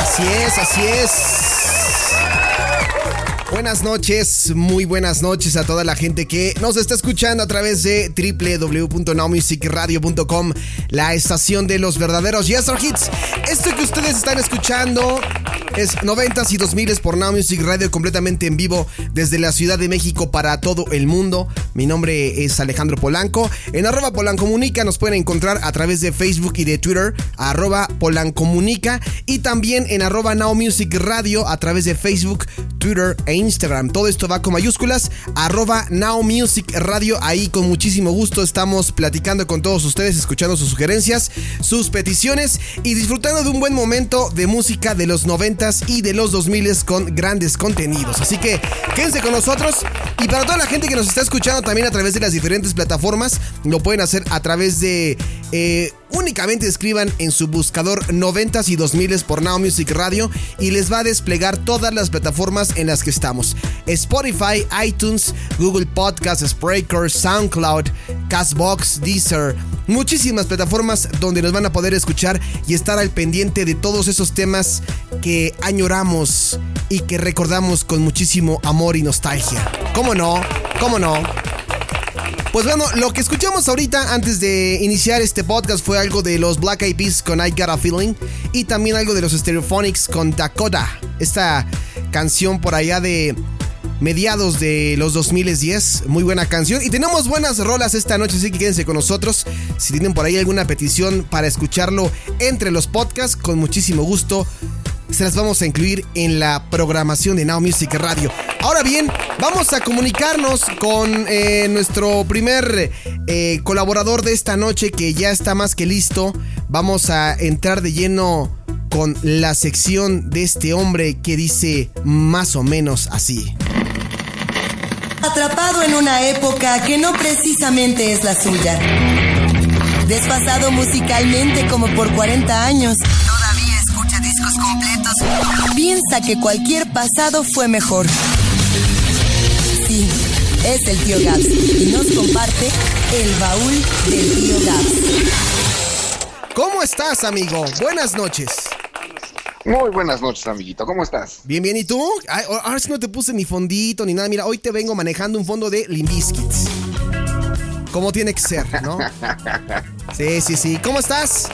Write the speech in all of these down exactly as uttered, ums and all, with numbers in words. Así es, así es. Buenas noches, muy buenas noches a toda la gente que nos está escuchando a través de doble u doble u doble u punto now music radio punto com, la estación de los verdaderos Yes or Hits. Esto que ustedes están escuchando es noventas y dos miles por Now Music Radio, completamente en vivo desde la Ciudad de México para todo el mundo. Mi nombre es Alejandro Polanco. En arroba Polancomunica nos pueden encontrar a través de Facebook y de Twitter, arroba Polancomunica. Y también en arroba Now Music Radio a través de Facebook, Twitter e Instagram. Todo esto va con mayúsculas, arroba Now Music Radio. Ahí con muchísimo gusto estamos platicando con todos ustedes, escuchando sus sugerencias, sus peticiones y disfrutando de un buen momento de música de los noventas y de los dos miles con grandes contenidos. Así que quédense con nosotros. Y para toda la gente que nos está escuchando también a través de las diferentes plataformas, lo pueden hacer a través de eh, únicamente escriban en su buscador noventas y dos miles por Now Music Radio y les va a desplegar todas las plataformas en las que estamos: Spotify, iTunes, Google Podcasts, Spreaker, SoundCloud, Castbox, Deezer. Muchísimas plataformas donde nos van a poder escuchar y estar al pendiente de todos esos temas que añoramos y que recordamos con muchísimo amor y nostalgia. ¿Cómo no? ¿Cómo no? Pues bueno, lo que escuchamos ahorita antes de iniciar este podcast fue algo de los Black Eyed Peas con I Got a Feeling, y también algo de los Stereophonics con Dakota, esta canción por allá de mediados de los dos mil diez. Muy buena canción. Y tenemos buenas rolas esta noche, así que quédense con nosotros. Si tienen por ahí alguna petición para escucharlo entre los podcasts, con muchísimo gusto se las vamos a incluir en la programación de Now Music Radio. Ahora bien, vamos a comunicarnos con eh, nuestro primer eh, colaborador de esta noche, que ya está más que listo. Vamos a entrar de lleno con la sección de este hombre que dice más o menos así. Atrapado en una época que no precisamente es la suya. Desfasado musicalmente como por cuarenta años. Todavía escucha discos completos. Piensa que cualquier pasado fue mejor. Sí, es el tío Gabs y nos comparte el baúl del tío Gabs. ¿Cómo estás, amigo? Buenas noches. Muy buenas noches, amiguito. ¿Cómo estás? Bien, bien. ¿Y tú? Ay, ahora sí no te puse ni fondito ni nada. Mira, hoy te vengo manejando un fondo de Limp Bizkit. Como tiene que ser, ¿no? Sí, sí, sí. ¿Cómo estás?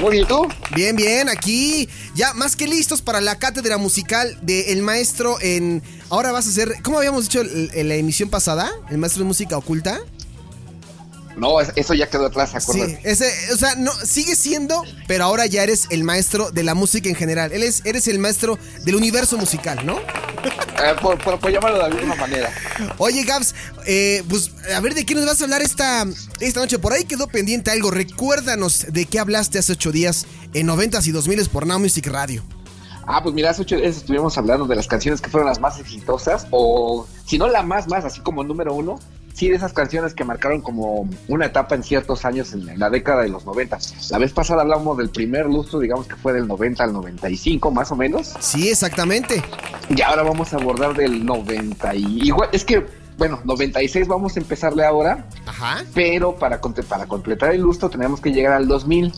Muy bien, ¿y tú? Bien, bien. Aquí ya más que listos para la cátedra musical del maestro en... Ahora vas a hacer... ¿Cómo habíamos dicho en la emisión pasada? ¿El maestro de música oculta? No, eso ya quedó atrás, acuérdate. Sí, ese, o sea, no, sigue siendo, pero ahora ya eres el maestro de la música en general. Él es, eres el maestro del universo musical, ¿no? Eh, por, por, por llamarlo de alguna manera. Oye, Gabs, eh, pues a ver, ¿de qué nos vas a hablar esta, esta noche? Por ahí quedó pendiente algo. Recuérdanos de qué hablaste hace ocho días en noventas y dos miles por Now Music Radio. Ah, pues mira, hace ocho días estuvimos hablando de las canciones que fueron las más exitosas, o si no la más más, así como número uno. Sí, de esas canciones que marcaron como una etapa en ciertos años en la década de los noventa. La vez pasada hablamos del primer lustro, digamos que fue del noventa al noventa y cinco, más o menos. Sí, exactamente. Y ahora vamos a abordar del noventa y... Igual, es que, bueno, noventa y seis vamos a empezarle ahora. Ajá. Pero para, para completar el lustro tenemos que llegar al dos mil.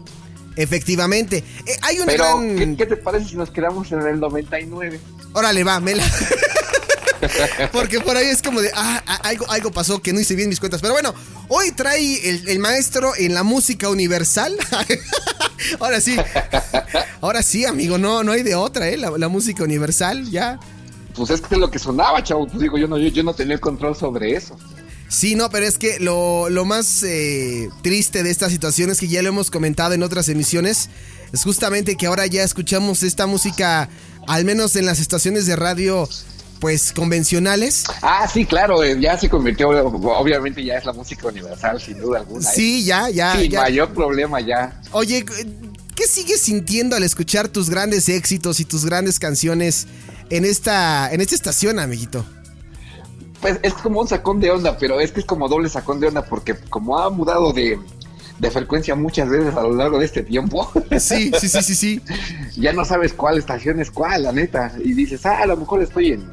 Efectivamente. Eh, hay una pero, gran... ¿qué, ¿qué te parece si nos quedamos en el noventa y nueve? Órale, va, Mela. Porque por ahí es como de ah, algo, algo pasó que no hice bien mis cuentas. Pero bueno, hoy trae el, el maestro en la música universal. Ahora sí. Ahora sí, amigo, no, no hay de otra, eh. La, la música universal, ya. Pues es que lo que sonaba, chavo, pues digo, yo no, yo, yo no tenía el control sobre eso. Sí, no, pero es que lo, lo más eh, triste de esta situación es que ya lo hemos comentado en otras emisiones. Es justamente que ahora ya escuchamos esta música, al menos en las estaciones de radio, pues convencionales. Ah, sí, claro, ya se convirtió, obviamente ya es la música universal, sin duda alguna. Sí, ya, ya. Sin ya. mayor problema ya. Oye, ¿qué sigues sintiendo al escuchar tus grandes éxitos y tus grandes canciones en esta, en esta estación, amiguito? Pues es como un sacón de onda, pero es que es como doble sacón de onda, porque como ha mudado de... de frecuencia muchas veces a lo largo de este tiempo. Sí, sí, sí, sí, sí. Ya no sabes cuál estación es cuál, la neta. Y dices, ah, a lo mejor estoy en,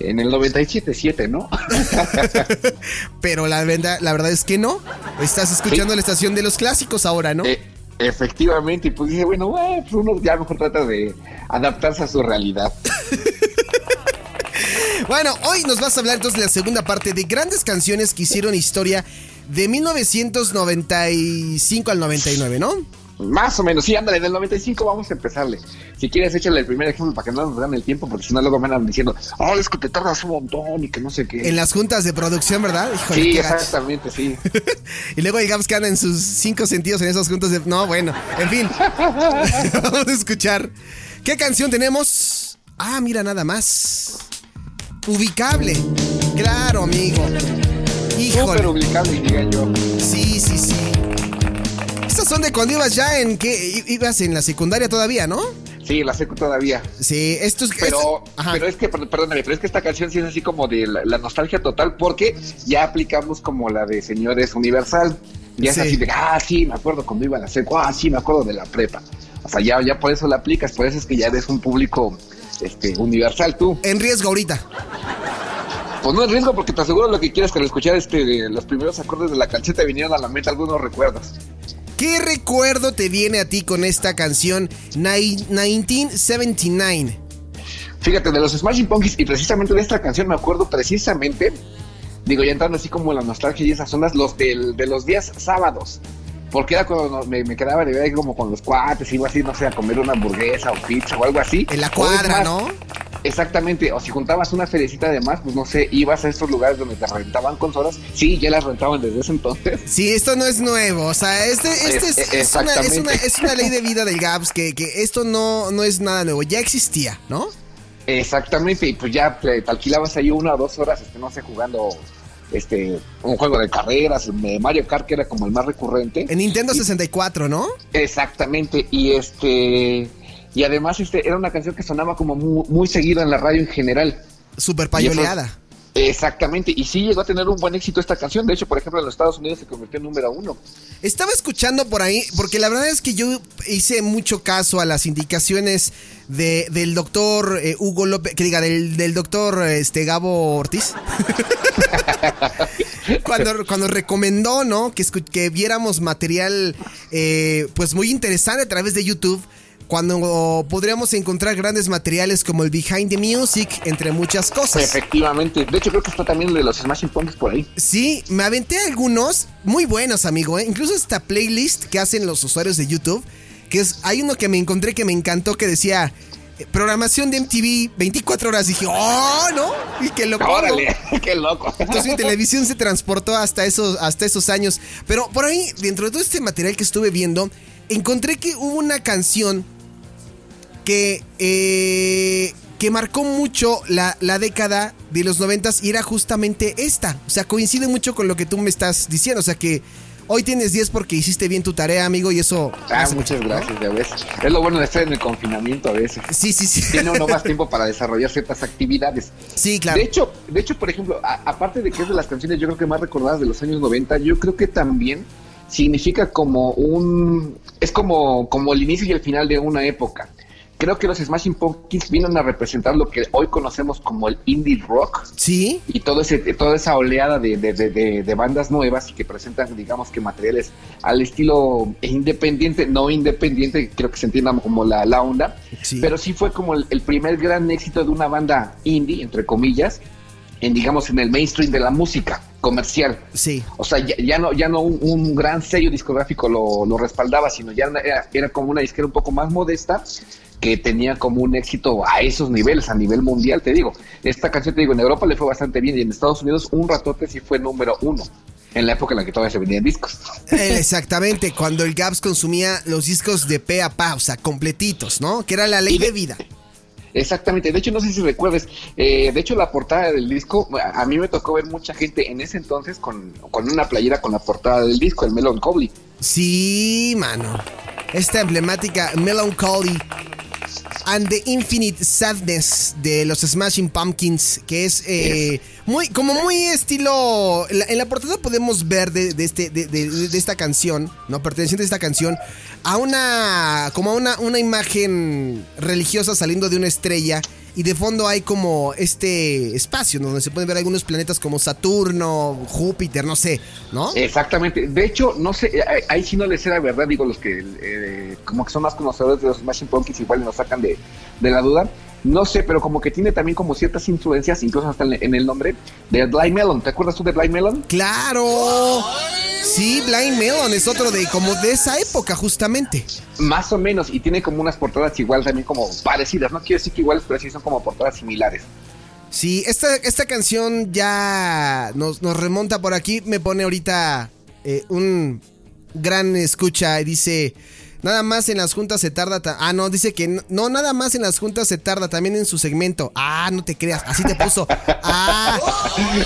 en el noventa y siete punto siete, ¿no? Pero la verdad, la verdad es que no. Estás escuchando sí. la estación de los clásicos ahora, ¿no? Eh, efectivamente. Y pues dije, bueno, eh, pues uno ya a lo mejor trata de adaptarse a su realidad. Bueno, hoy nos vas a hablar entonces de la segunda parte de grandes canciones que hicieron historia de mil novecientos noventa y cinco al noventa y nueve, ¿no? Más o menos, sí, ándale, del noventa y cinco vamos a empezarle. Si quieres, échale el primer ejemplo para que no nos dan el tiempo, porque si no luego me andan diciendo, oh, es que te tardas un montón y que no sé qué. En las juntas de producción, ¿verdad? Híjole, sí, exactamente, gacho. Sí. Y luego digamos que andan en sus cinco sentidos en esas juntas de... No, bueno, en fin. Vamos a escuchar. ¿Qué canción tenemos? Ah, mira, nada más. Ubicable. Claro, amigo. Híjole. Súper ubicable, digan yo. Sí, sí, sí. Estas son de cuando ibas ya en... ¿Qué? Ibas en la secundaria todavía, ¿no? Sí, la secu todavía. Sí, esto es... Pero, esto, pero es que, perdóname, pero es que esta canción sí es así como de la, la nostalgia total, porque ya aplicamos como la de Señores Universal. Ya sí. Es así de, ah, sí, me acuerdo cuando iba a la secu, ah, sí, me acuerdo de la prepa. O sea, ya, ya por eso la aplicas, por eso es que ya eres un público este, universal tú. En riesgo ahorita. Pues no es riesgo, porque te aseguro lo que quieras que al escuchar este, los primeros acordes de la canción te vinieron a la mente algunos recuerdos. ¿Qué recuerdo te viene a ti con esta canción mil novecientos setenta y nueve? Fíjate, de los Smashing Pumpkins, y precisamente de esta canción me acuerdo precisamente, digo, ya entrando así como en la nostalgia y esas zonas, los del, de los días sábados. Porque era cuando me, me quedaba de ver como con los cuates, iba así, no sé, a comer una hamburguesa o pizza o algo así. En la cuadra, ¿no? Exactamente, o si juntabas una felicita de más, pues no sé, ibas a estos lugares donde te rentaban consolas. Sí, ya las rentaban desde ese entonces. Sí, esto no es nuevo, o sea, este, este es, es, es, una, es, una, es una ley de vida del Gaps, que, que esto no, no es nada nuevo, ya existía, ¿no? Exactamente, y pues ya te, te alquilabas ahí una o dos horas, este, no sé, jugando... Este, un juego de carreras, Mario Kart, que era como el más recurrente. En Nintendo sesenta y cuatro, ¿no? Exactamente, y este y además este era una canción que sonaba como muy, muy seguida en la radio en general. Súper payoleada. Exactamente, y sí llegó a tener un buen éxito esta canción. De hecho, por ejemplo, en los Estados Unidos se convirtió en número uno. Estaba escuchando por ahí, porque la verdad es que yo hice mucho caso a las indicaciones de, del doctor eh, Hugo López, que diga, del, del doctor este, Gabo Ortiz. Cuando, cuando recomendó, ¿no? Que, que viéramos material eh, pues muy interesante a través de YouTube. Cuando podríamos encontrar grandes materiales como el Behind the Music, entre muchas cosas. Efectivamente, de hecho creo que está también el de los Smashing Pumpkins por ahí. Sí, me aventé algunos muy buenos, amigo, ¿eh? Incluso esta playlist que hacen los usuarios de YouTube, que es, hay uno que me encontré que me encantó, que decía programación de M T V veinticuatro horas. Dije, oh, ¿no? Y qué loco. Órale, qué loco. Entonces mi televisión se transportó hasta esos, hasta esos años. Pero por ahí, dentro de todo este material que estuve viendo, encontré que hubo una canción que, eh, que marcó mucho la, la década de los noventas, y era justamente esta. O sea, coincide mucho con lo que tú me estás diciendo. O sea, que hoy tienes diez porque hiciste bien tu tarea, amigo, y eso... Ah, muchas mucho, gracias, ¿no? A veces. Es lo bueno de estar en el confinamiento a veces. Sí, sí, sí. Tiene uno más tiempo para desarrollar ciertas actividades. Sí, claro. De hecho, de hecho por ejemplo, a, aparte de que es de las canciones yo creo que más recordadas de los años noventa, yo creo que también significa como un... Es como, como el inicio y el final de una época. Creo que los Smashing Pumpkins vienen a representar lo que hoy conocemos como el indie rock. Sí. Y todo ese, toda esa oleada de, de, de, de bandas nuevas que presentan, digamos, que materiales al estilo independiente, no independiente, creo que se entienda como la, la onda. Sí. Pero sí fue como el, el primer gran éxito de una banda indie, entre comillas, en, digamos, en el mainstream de la música comercial. Sí. O sea, ya, ya no, ya no un, un gran sello discográfico lo, lo respaldaba, sino ya era, era como una disquera un poco más modesta, que tenía como un éxito a esos niveles, a nivel mundial, te digo. Esta canción, te digo, en Europa le fue bastante bien, y en Estados Unidos un ratote sí fue número uno, en la época en la que todavía se vendían discos. Exactamente, cuando el Gaps consumía los discos de pe a pa, o sea, completitos, ¿no? Que era la ley de, de vida. Exactamente, de hecho no sé si recuerdes, eh, de hecho la portada del disco, a mí me tocó ver mucha gente en ese entonces con, con una playera con la portada del disco, el Melon Collie. Sí, mano, esta emblemática Melon Collie and the Infinite Sadness de los Smashing Pumpkins, que es eh, muy como muy estilo. En la, en la portada podemos ver de, de este de, de, de esta canción, no perteneciente a esta canción, a una como a una una imagen religiosa saliendo de una estrella, y de fondo hay como este espacio, ¿no?, donde se pueden ver algunos planetas como Saturno, Júpiter, no sé, ¿no? Exactamente. De hecho, no sé, ahí sí no les era verdad, digo, los que eh, como que son más conocedores de los Smashing Pumpkins igual nos sacan de, de la duda. No sé, pero como que tiene también como ciertas influencias, incluso hasta en el nombre, de Blind Melon. ¿Te acuerdas tú de Blind Melon? ¡Claro! Sí, Blind Melon es otro de como de esa época, justamente. Más o menos, y tiene como unas portadas igual también como parecidas. No quiero decir que iguales, pero sí son como portadas similares. Sí, esta, esta canción ya nos, nos remonta por aquí. Me pone ahorita eh, un gran escucha y dice... Nada más en las juntas se tarda... Ta- ah, no, dice que... No, no, nada más en las juntas se tarda también en su segmento. Ah, no te creas. Así te puso. Ah.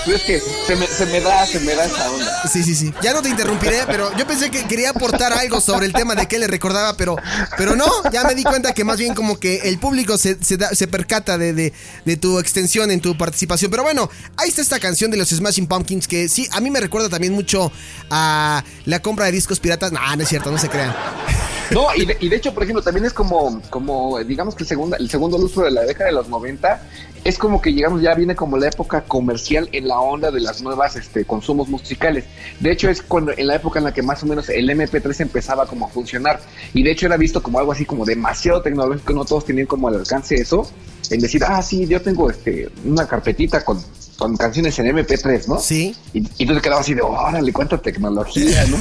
Es que se me, se me da, se me da esa onda. Sí, sí, sí. Ya no te interrumpiré, pero yo pensé que quería aportar algo sobre el tema de que le recordaba, pero... Pero no, ya me di cuenta que más bien como que el público se, se, da, se percata de, de, de tu extensión en tu participación. Pero bueno, ahí está esta canción de los Smashing Pumpkins que sí, a mí me recuerda también mucho a la compra de discos piratas. No, no es cierto, no se crean. No, y de, y de hecho, por ejemplo, también es como, como digamos que el segundo, el segundo lustro de la década de los noventa es como que, digamos, ya viene como la época comercial en la onda de las nuevas este, consumos musicales. De hecho, es cuando en la época en la que más o menos el eme pe tres empezaba como a funcionar. Y de hecho era visto como algo así como demasiado tecnológico, no todos tenían como al alcance eso, en decir, ah, sí, yo tengo este una carpetita con... con canciones en eme pe tres, ¿no? Sí. Y, y tú te quedabas así de, órale, cuánta tecnología, ¿no?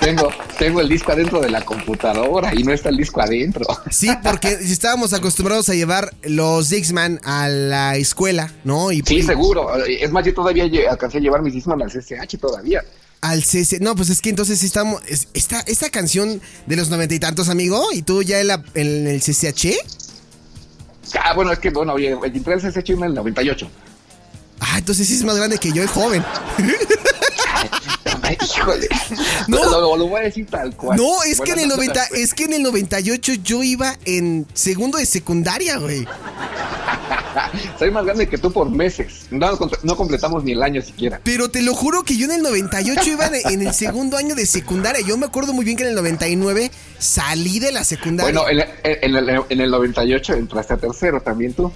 tengo, tengo el disco adentro de la computadora y no está el disco adentro. Sí, porque estábamos acostumbrados a llevar los Discman a la escuela, ¿no? Y sí, pues, seguro. Es más, yo todavía alcancé a llevar mis Discman al ce ce hache todavía. Al ce ce hache. No, pues es que entonces estamos... Esta, esta canción de los noventa y tantos, amigo, ¿y tú ya en, la, en el ce ce hache? Ah, bueno, es que, bueno, oye, entré al ce ce hache en el noventa y ocho. Ah, entonces sí es más grande que yo, es joven. Híjole. No, no lo, lo voy a decir tal cual. No, es bueno, que en no, el noventa, no, es que en el noventa y ocho yo iba en segundo de secundaria, güey. Soy más grande que tú por meses. No, no completamos ni el año siquiera. Pero te lo juro que yo en el noventa y ocho iba de, en el segundo año de secundaria. Yo me acuerdo muy bien que en el noventa y nueve salí de la secundaria. Bueno, en, en, en, en el noventa y ocho entraste a tercero también tú.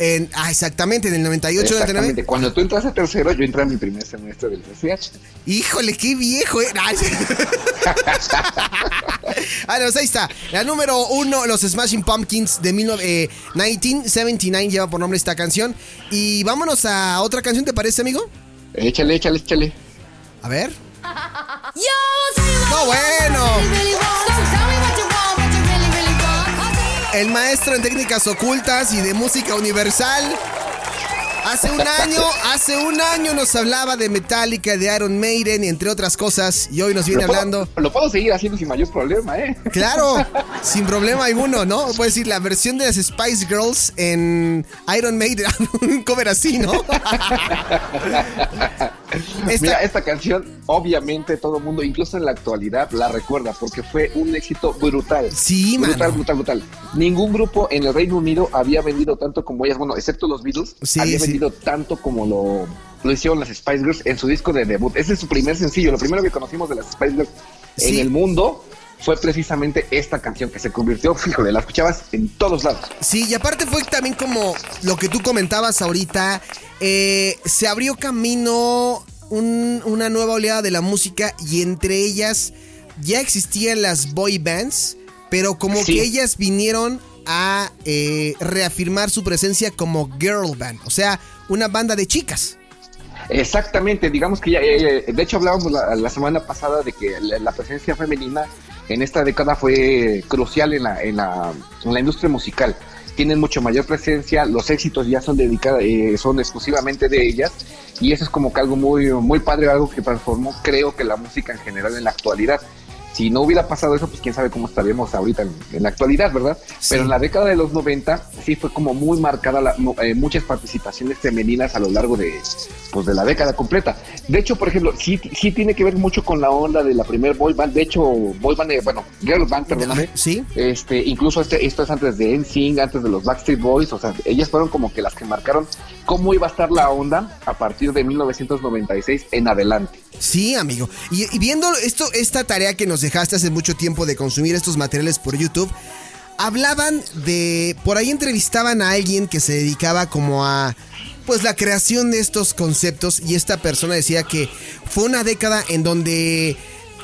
En, ah, exactamente, en el noventa y ocho. Exactamente, noventa y nueve. Cuando tú entras a tercero, yo entré a mi primer semestre del ce ce hache. Híjole, qué viejo, eh. Ah, no, pues ahí está. La número uno, los Smashing Pumpkins de mil novecientos setenta y nueve, lleva por nombre esta canción. Y vámonos a otra canción, ¿te parece, amigo? Échale, échale, échale. A ver. No, bueno. El maestro en técnicas ocultas y de música universal. Hace un año, hace un año nos hablaba de Metallica, de Iron Maiden, entre otras cosas. Y hoy nos viene lo puedo, hablando... Lo puedo seguir haciendo sin mayor problema, ¿eh? Claro, sin problema alguno, ¿no? Puedes decir la versión de las Spice Girls en Iron Maiden. Un cover así, ¿no? Esta... Mira, esta canción, obviamente todo el mundo, incluso en la actualidad, la recuerda porque fue un éxito brutal. Sí, brutal, mano. Brutal, brutal, brutal. Ningún grupo en el Reino Unido había vendido tanto como ellas, bueno, excepto los Beatles, sí, había sí. vendido tanto como lo, lo hicieron las Spice Girls en su disco de debut. Ese es su primer sencillo, lo primero que conocimos de las Spice Girls sí. en el mundo... Fue precisamente esta canción que se convirtió, fíjole, la escuchabas en todos lados. Sí, y aparte fue también como lo que tú comentabas ahorita, eh, se abrió camino un, una nueva oleada de la música y entre ellas ya existían las boy bands, pero como sí. que ellas vinieron a eh, reafirmar su presencia como girl band, o sea, una banda de chicas. Exactamente, digamos que ya, eh, de hecho hablábamos la, la semana pasada de que la, la presencia femenina en esta década fue crucial en la, en la, en la industria musical. Tienen mucho mayor presencia, los éxitos ya son dedicados, eh, son exclusivamente de ellas, y eso es como que algo muy, muy padre, algo que transformó, creo que la música en general en la actualidad. Si no hubiera pasado eso, pues quién sabe cómo estaríamos ahorita en, en la actualidad, ¿verdad? Sí. Pero en la década de los noventa sí fue como muy marcada la, eh, muchas participaciones femeninas a lo largo de, pues, de la década completa. De hecho, por ejemplo, sí, sí tiene que ver mucho con la onda de la primer boy band. De hecho, boy band, eh, bueno, girl band, perdóname. Sí. Este, incluso este, esto es antes de N Sync, antes de los Backstreet Boys. O sea, ellas fueron como que las que marcaron cómo iba a estar la onda a partir de mil novecientos noventa y seis en adelante. Sí, amigo. Y, y viendo esto, esta tarea que nos dejaste hace mucho tiempo de consumir estos materiales por YouTube, hablaban de, por ahí entrevistaban a alguien que se dedicaba como a, pues, la creación de estos conceptos, y esta persona decía que fue una década en donde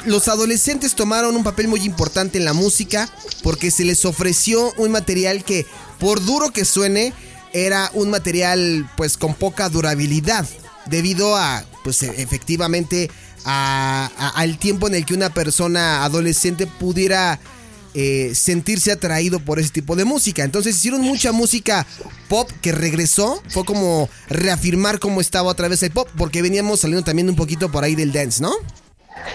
los adolescentes tomaron un papel muy importante en la música, porque se les ofreció un material que, por duro que suene, era un material, pues, con poca durabilidad, debido a, pues, efectivamente a, a, al tiempo en el que una persona adolescente pudiera eh, sentirse atraído por ese tipo de música. Entonces hicieron mucha música pop que regresó, fue como reafirmar cómo estaba otra vez el pop, porque veníamos saliendo también un poquito por ahí del dance, ¿no?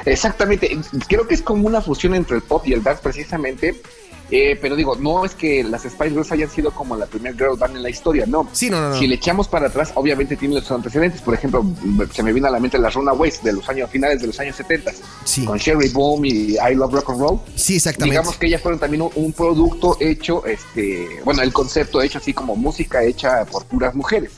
Exactamente, creo que es como una fusión entre el pop y el dance precisamente. Eh, pero digo, no es que las Spice Girls hayan sido como la primer girl band en la historia, no. Sí, no, no, no. Si le echamos para atrás, obviamente tiene sus antecedentes. Por ejemplo, se me viene a la mente las Runaways de los años finales de los años setenta. Sí. Con Cherry Bomb y I Love Rock and Roll. Sí, exactamente. Digamos que ellas fueron también un producto hecho, este, bueno, el concepto hecho así como música hecha por puras mujeres.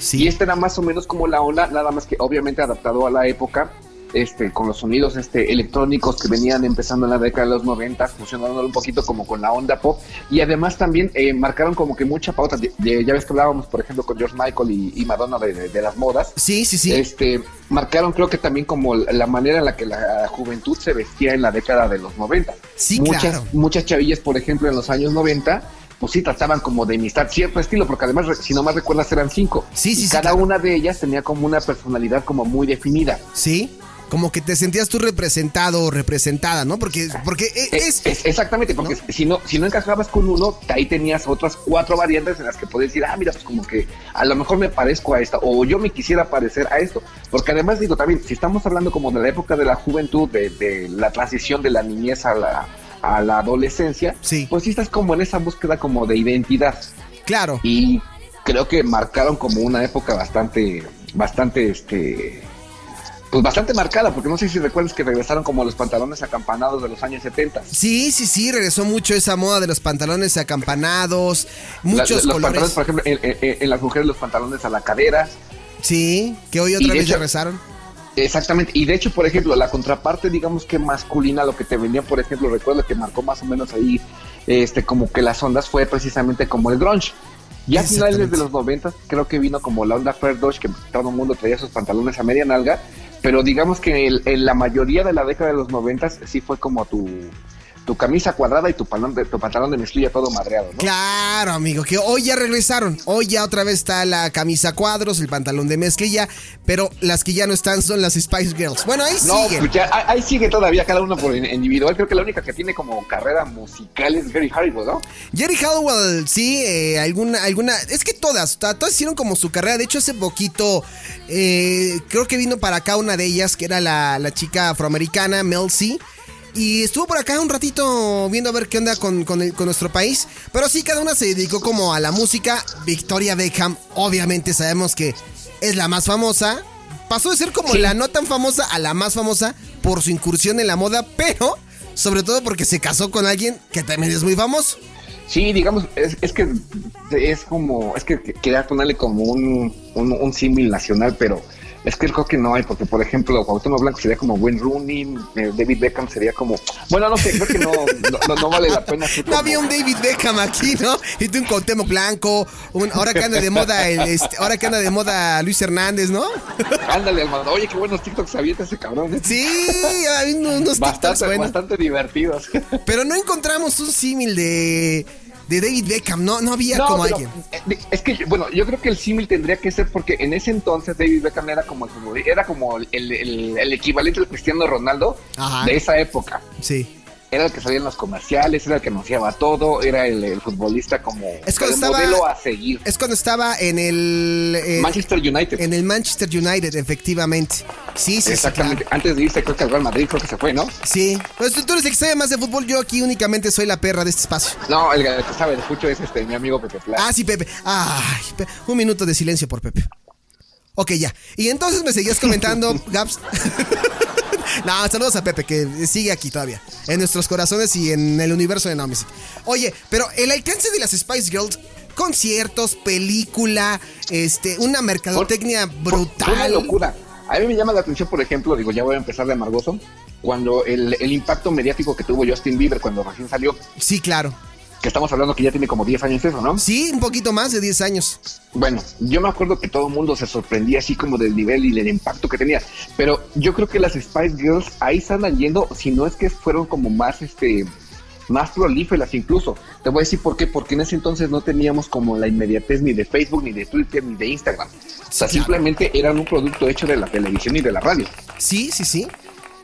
Sí. Y esta era más o menos como la ola, nada más que obviamente adaptado a la época. Este, con los sonidos este, electrónicos que venían empezando en la década de los noventa, fusionándolo un poquito como con la onda pop, y además también eh, marcaron como que mucha pauta. De, de, ya ves que hablábamos, por ejemplo, con George Michael y, y Madonna de, de, de las modas. Sí, sí, sí. Este, marcaron, creo que también como la manera en la que la juventud se vestía en la década de los noventa. Sí, muchas, claro. Muchas chavillas, por ejemplo, en los años noventa, pues sí, trataban como de imitar cierto estilo, porque además, si no más recuerdas, eran cinco. Sí, sí, y sí, cada claro. Una de ellas tenía como una personalidad como muy definida. Sí, como que te sentías tú representado o representada, ¿no? Porque, porque es... es, es exactamente, porque ¿no? si no si no encajabas con uno, ahí tenías otras cuatro variantes en las que podías decir, ah, mira, pues como que a lo mejor me parezco a esta, o yo me quisiera parecer a esto. Porque además, digo, también, si estamos hablando como de la época de la juventud, de, de la transición de la niñez a la... a la adolescencia, sí. Pues sí estás como en esa búsqueda como de identidad. Claro. Y creo que marcaron como una época bastante, bastante, este, pues bastante marcada, porque no sé si recuerdas que regresaron como los pantalones acampanados de los años setenta. Sí, sí, sí, regresó mucho esa moda de los pantalones acampanados, muchos la, los colores. Pantalones, por ejemplo, en, en, en las mujeres los pantalones a la cadera. Sí, que hoy otra y vez regresaron. Exactamente, y de hecho, por ejemplo, la contraparte, digamos que masculina, lo que te vendía, por ejemplo, recuerdo que marcó más o menos ahí, este, como que las ondas fue precisamente como el grunge. Y a finales de los noventas creo que vino como la onda Fair Dodge, que todo el mundo traía sus pantalones a media nalga, pero digamos que el, en la mayoría de la década de los noventas sí fue como tu... tu camisa cuadrada y tu pantalón de, tu pantalón de mezclilla todo madreado, ¿no? Claro, amigo, que hoy ya regresaron. Hoy ya otra vez está la camisa cuadros, el pantalón de mezclilla, pero las que ya no están son las Spice Girls. Bueno, ahí no, siguen. Pues ya, ahí sigue todavía cada uno por individual. Creo que la única que tiene como carrera musical es Geri Halliwell, ¿no? Geri Halliwell, sí, eh, alguna, alguna... Es que todas, todas hicieron como su carrera. De hecho, hace poquito, eh, creo que vino para acá una de ellas, que era la, la chica afroamericana, Mel C., y estuvo por acá un ratito viendo a ver qué onda con, con, el, con nuestro país. Pero sí, cada una se dedicó como a la música. Victoria Beckham, obviamente sabemos que es la más famosa. Pasó de ser como sí. La no tan famosa a la más famosa por su incursión en la moda. Pero, sobre todo porque se casó con alguien que también es muy famoso. Sí, digamos, es, es que es como... Es que quería ponerle como un, un, un símil nacional, pero... Es que creo que no hay, porque por ejemplo, Cuauhtémoc Blanco sería como Wayne Rooney, David Beckham sería como... Bueno, no sé, creo que no, no, no vale la pena. No como... había un David Beckham aquí, ¿no? Y tú un Cuauhtémoc Blanco, un... ahora que anda de moda el, este... ahora que anda de moda Luis Hernández, ¿no? Ándale, hermano. Oye, qué buenos TikToks avienta ese cabrón, ¿eh? Sí, hay unos bastante, TikToks buenos. Bastante divertidos. Pero no encontramos un símil de... de David Beckham, no, no había no, como pero, alguien. Es que, bueno, yo creo que el símil tendría que ser porque en ese entonces David Beckham era como el, era como el, el, el equivalente al Cristiano Ronaldo. Ajá. De esa época. Sí. era el que salía en los comerciales, era el que anunciaba todo, era el, el futbolista como es el estaba, modelo a seguir. Es cuando estaba en el... Eh, Manchester United. En el Manchester United, efectivamente. Sí, sí, exactamente. Sí, claro. Antes de irse, creo que al Real Madrid, creo que se fue, ¿no? Sí. Pues tú eres el que sabe más de fútbol, yo aquí únicamente soy la perra de este espacio. No, el que sabe, el escucho es este, mi amigo Pepe Pla. Ah, sí, Pepe. Ay, un minuto de silencio por Pepe. Ok, ya. Y entonces me seguías comentando, Gaps... No, saludos a Pepe, que sigue aquí todavía, en nuestros corazones y en el universo de Now Music. Oye, pero el alcance de las Spice Girls, conciertos, película, este, una mercadotecnia por, brutal. Fue una locura. A mí me llama la atención, por ejemplo, digo, ya voy a empezar de amargoso, cuando el, el impacto mediático que tuvo Justin Bieber cuando recién salió. Sí, claro. Que estamos hablando que ya tiene como diez años eso, ¿no? Sí, un poquito más de diez años. Bueno, yo me acuerdo que todo el mundo se sorprendía así como del nivel y del impacto que tenía. Pero yo creo que las Spice Girls ahí están yendo, si no es que fueron como más, este, más prolíferas incluso. Te voy a decir por qué, porque en ese entonces no teníamos como la inmediatez ni de Facebook, ni de Twitter, ni de Instagram. O sea, sí, simplemente claro. Eran un producto hecho de la televisión y de la radio. Sí, sí, sí.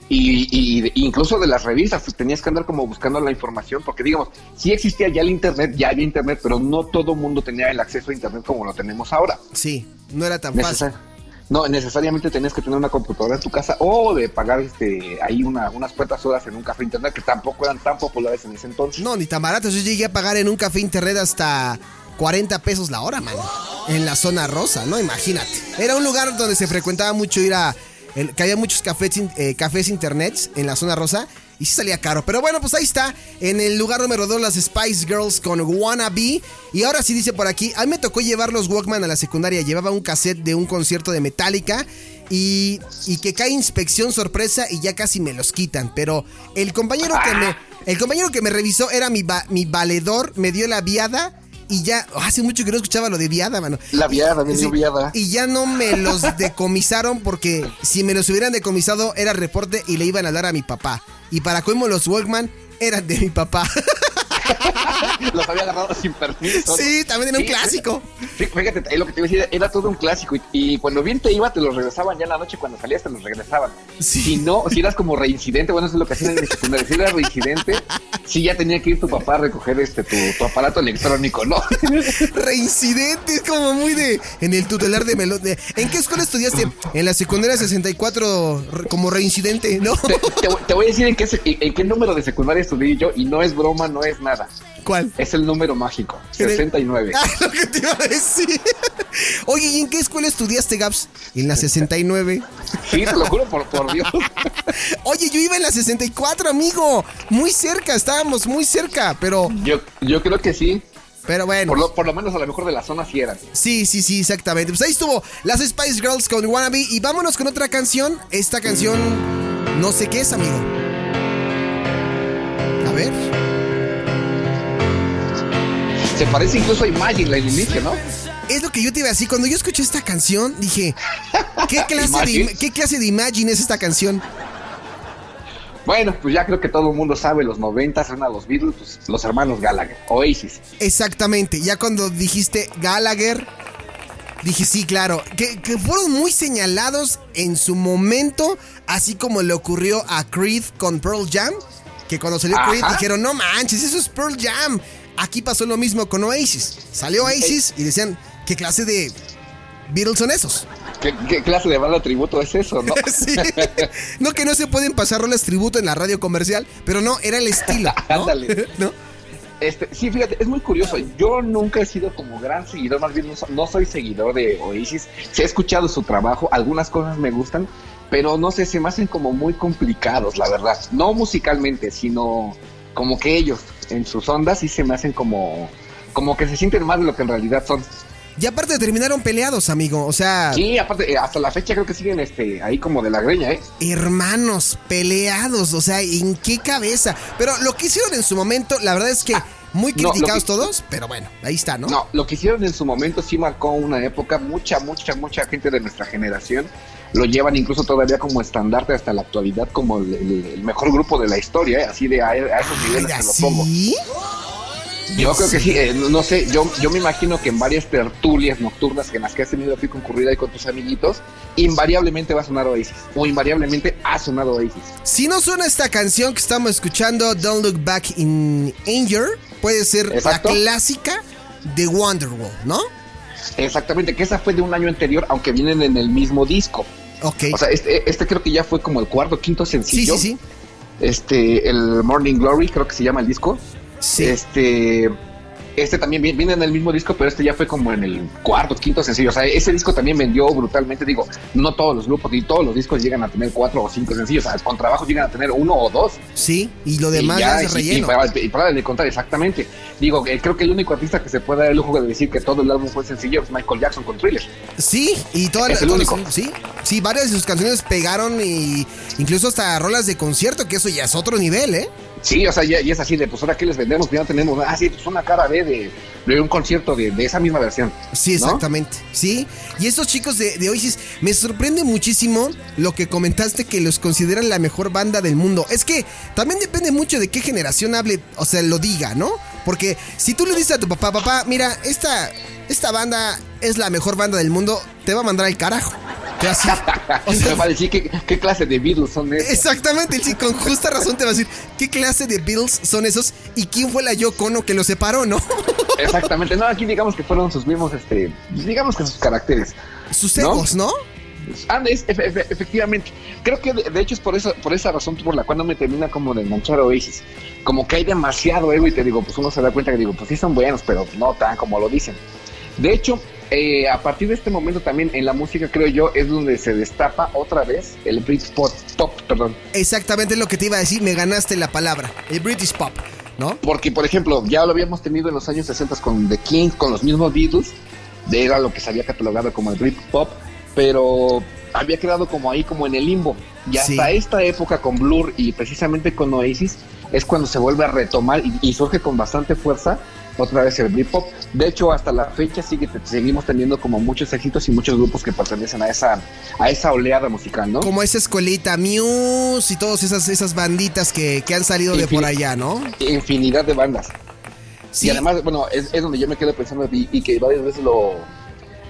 Y, y, y incluso de las revistas, tenías que andar como buscando la información, porque digamos, sí existía ya el internet, ya había internet, pero no todo mundo tenía el acceso a internet como lo tenemos ahora. Sí, no era tan Necesar- fácil. No, necesariamente tenías que tener una computadora en tu casa o de pagar este ahí una, unas cuantas horas en un café internet, que tampoco eran tan populares en ese entonces. No, ni tan baratos. Yo llegué a pagar en un café internet hasta cuarenta pesos la hora, man, en la zona rosa, ¿no? Imagínate. Era un lugar donde se frecuentaba mucho ir a... El, que había muchos cafés, eh, cafés internets en la zona rosa y sí salía caro. Pero bueno, pues ahí está, en el lugar número dos, las Spice Girls con Wannabe. Y ahora sí dice por aquí, a mí me tocó llevar los Walkman a la secundaria. Llevaba un cassette de un concierto de Metallica y, y que cae inspección sorpresa y ya casi me los quitan. Pero el compañero que me, el compañero que me revisó era mi, va, mi valedor, me dio la viada. Y ya, hace mucho que no escuchaba lo de viada, mano. La viada, me dio viada. Y ya no me los decomisaron porque si me los hubieran decomisado era reporte y le iban a dar a mi papá. Y para colmo los Walkman eran de mi papá. Los había agarrado sin permiso. Sí, también era sí, un clásico. Sí, fíjate, ahí lo que te iba a decir, era todo un clásico. Y, y cuando bien te iba, te los regresaban ya en la noche. Cuando salías, te los regresaban. Sí. Si no, si eras como reincidente, bueno, eso es lo que hacían en el secundario. Si eras reincidente, sí ya tenía que ir tu papá a recoger este tu, tu aparato electrónico, ¿no? Reincidente, es como muy de. En el tutelar de Melón. ¿En qué escuela estudiaste? En la secundaria sesenta y cuatro, como reincidente, ¿no? Te, te, te voy a decir en qué, en qué número de secundaria estudié yo, y no es broma, no es nada. ¿Cuál? Es el número mágico, sesenta y nueve. Ah, lo que te iba a decir. Oye, ¿y en qué escuela estudiaste, Gaps? En la sesenta y nueve. Sí, te lo juro, por, por Dios. Oye, yo iba en la sesenta y cuatro, amigo. Muy cerca, estábamos muy cerca, pero... Yo, yo creo que sí. Pero bueno. Por lo, por lo menos a lo mejor de la zona sí eran. Sí, sí, sí, exactamente. Pues ahí estuvo las Spice Girls con Wannabe. Y vámonos con otra canción. Esta canción no sé qué es, amigo. A ver... Se parece incluso a Imagine, la inicio, ¿no? Es lo que yo te iba a decir. Cuando yo escuché esta canción, dije, ¿qué clase, de, ¿qué clase de Imagine es esta canción? Bueno, pues ya creo que todo el mundo sabe, los noventas, eran a los Beatles, pues, los hermanos Gallagher, Oasis. Exactamente. Ya cuando dijiste Gallagher, dije, sí, claro. Que, que fueron muy señalados en su momento, así como le ocurrió a Creed con Pearl Jam, que cuando salió Ajá. Creed dijeron, no manches, eso es Pearl Jam. Aquí pasó lo mismo con Oasis. Salió Oasis y decían, ¿qué clase de Beatles son esos? ¿Qué, qué clase de banda tributo es eso, no? Sí. No, que no se pueden pasar rolas tributo en la radio comercial, pero no, era el estilo, ¿no? Ándale. ¿No? Este, sí, fíjate, es muy curioso. Yo nunca he sido como gran seguidor, más bien no, no soy seguidor de Oasis. Sí, he escuchado su trabajo, algunas cosas me gustan, pero no sé, se me hacen como muy complicados, la verdad. No musicalmente, sino como que ellos... en sus ondas sí se me hacen como como que se sienten más de lo que en realidad son. Y aparte terminaron peleados, amigo, o sea... Sí, aparte, hasta la fecha creo que siguen este ahí como de la greña, ¿eh? Hermanos, peleados, o sea, ¿en qué cabeza? Pero lo que hicieron en su momento, la verdad es que ah, muy criticados no, que, todos, pero bueno, ahí está, ¿no? No, lo que hicieron en su momento sí marcó una época, mucha, mucha, mucha gente de nuestra generación lo llevan incluso todavía como estandarte hasta la actualidad, como el, el, el mejor grupo de la historia, ¿eh? Así de a, a esos niveles te lo pongo. Yo creo que sí, eh, no sé, yo, yo me imagino que en varias tertulias nocturnas en las que has tenido que concurrir ahí con tus amiguitos, invariablemente va a sonar Oasis, o invariablemente ha sonado Oasis. Si no suena esta canción que estamos escuchando, Don't Look Back in Anger, puede ser Exacto. la clásica de Wonderwall, ¿no? Exactamente, que esa fue de un año anterior, aunque vienen en el mismo disco. Okay. O sea, este, este creo que ya fue como el cuarto, quinto sencillo. Sí, sí, sí. Este, el Morning Glory, creo que se llama el disco. Sí. Este, este también viene, viene en el mismo disco, pero este ya fue como en el cuarto, quinto sencillo. O sea, ese disco también vendió brutalmente. Digo, no todos los grupos ni todos los discos llegan a tener cuatro o cinco sencillos. O sea, con trabajo llegan a tener uno o dos. Sí, y lo demás y ya es relleno. Y, y, para, y para de contar, exactamente. Digo, eh, creo que el único artista que se puede dar el lujo de decir que todo el álbum fue sencillo es Michael Jackson con Thriller. Sí, y todas las. Es el único. Los, sí, sí, varias de sus canciones pegaron, y incluso hasta rolas de concierto, que eso ya es otro nivel, ¿eh? Sí, o sea, ya, ya es así de, pues ahora que les vendemos, ya no tenemos nada. Ah, sí, pues una cara B de, de un concierto de, de esa misma versión. Sí, exactamente, ¿no? Sí. Y estos chicos de, de Oasis, me sorprende muchísimo lo que comentaste, que los consideran la mejor banda del mundo. Es que también depende mucho de qué generación hable, o sea, lo diga, ¿no? Porque si tú le dices a tu papá, papá, mira, esta, esta banda es la mejor banda del mundo, te va a mandar al carajo. O sea, me va a decir ¿qué, qué clase de Beatles son esos? Exactamente, sí, con justa razón te va a decir ¿qué clase de Beatles son esos? ¿Y quién fue la Yoko Ono que los separó, no? Exactamente, no, aquí digamos que fueron sus mismos, este, digamos que sus caracteres. Sus egos, ¿no? ¿no? Ah, es, efe, efectivamente, creo que de, de hecho es por eso, por esa razón por la cual no me termina como de enganchar Oasis. Como que hay demasiado ego y te digo, pues uno se da cuenta que digo, pues sí son buenos, pero no tan como lo dicen. De hecho, Eh, a partir de este momento también en la música, creo yo, es donde se destapa otra vez el Britpop, pop, perdón. Exactamente lo que te iba a decir, me ganaste la palabra, el British Pop, ¿no? Porque, por ejemplo, ya lo habíamos tenido en los años sesenta con The King, con los mismos Beatles, era lo que se había catalogado como el Britpop, pero había quedado como ahí, como en el limbo. Y hasta sí. esta época con Blur y precisamente con Oasis, es cuando se vuelve a retomar y, y surge con bastante fuerza otra vez el Britpop. De hecho, hasta la fecha sigue, seguimos teniendo como muchos éxitos y muchos grupos que pertenecen a esa a esa oleada musical, ¿no? Como esa escuelita Muse y todas esas esas banditas que, que han salido Infin- de por allá, ¿no? Infinidad de bandas. Sí. Y además, bueno, es, es donde yo me quedo pensando y, y que varias veces lo,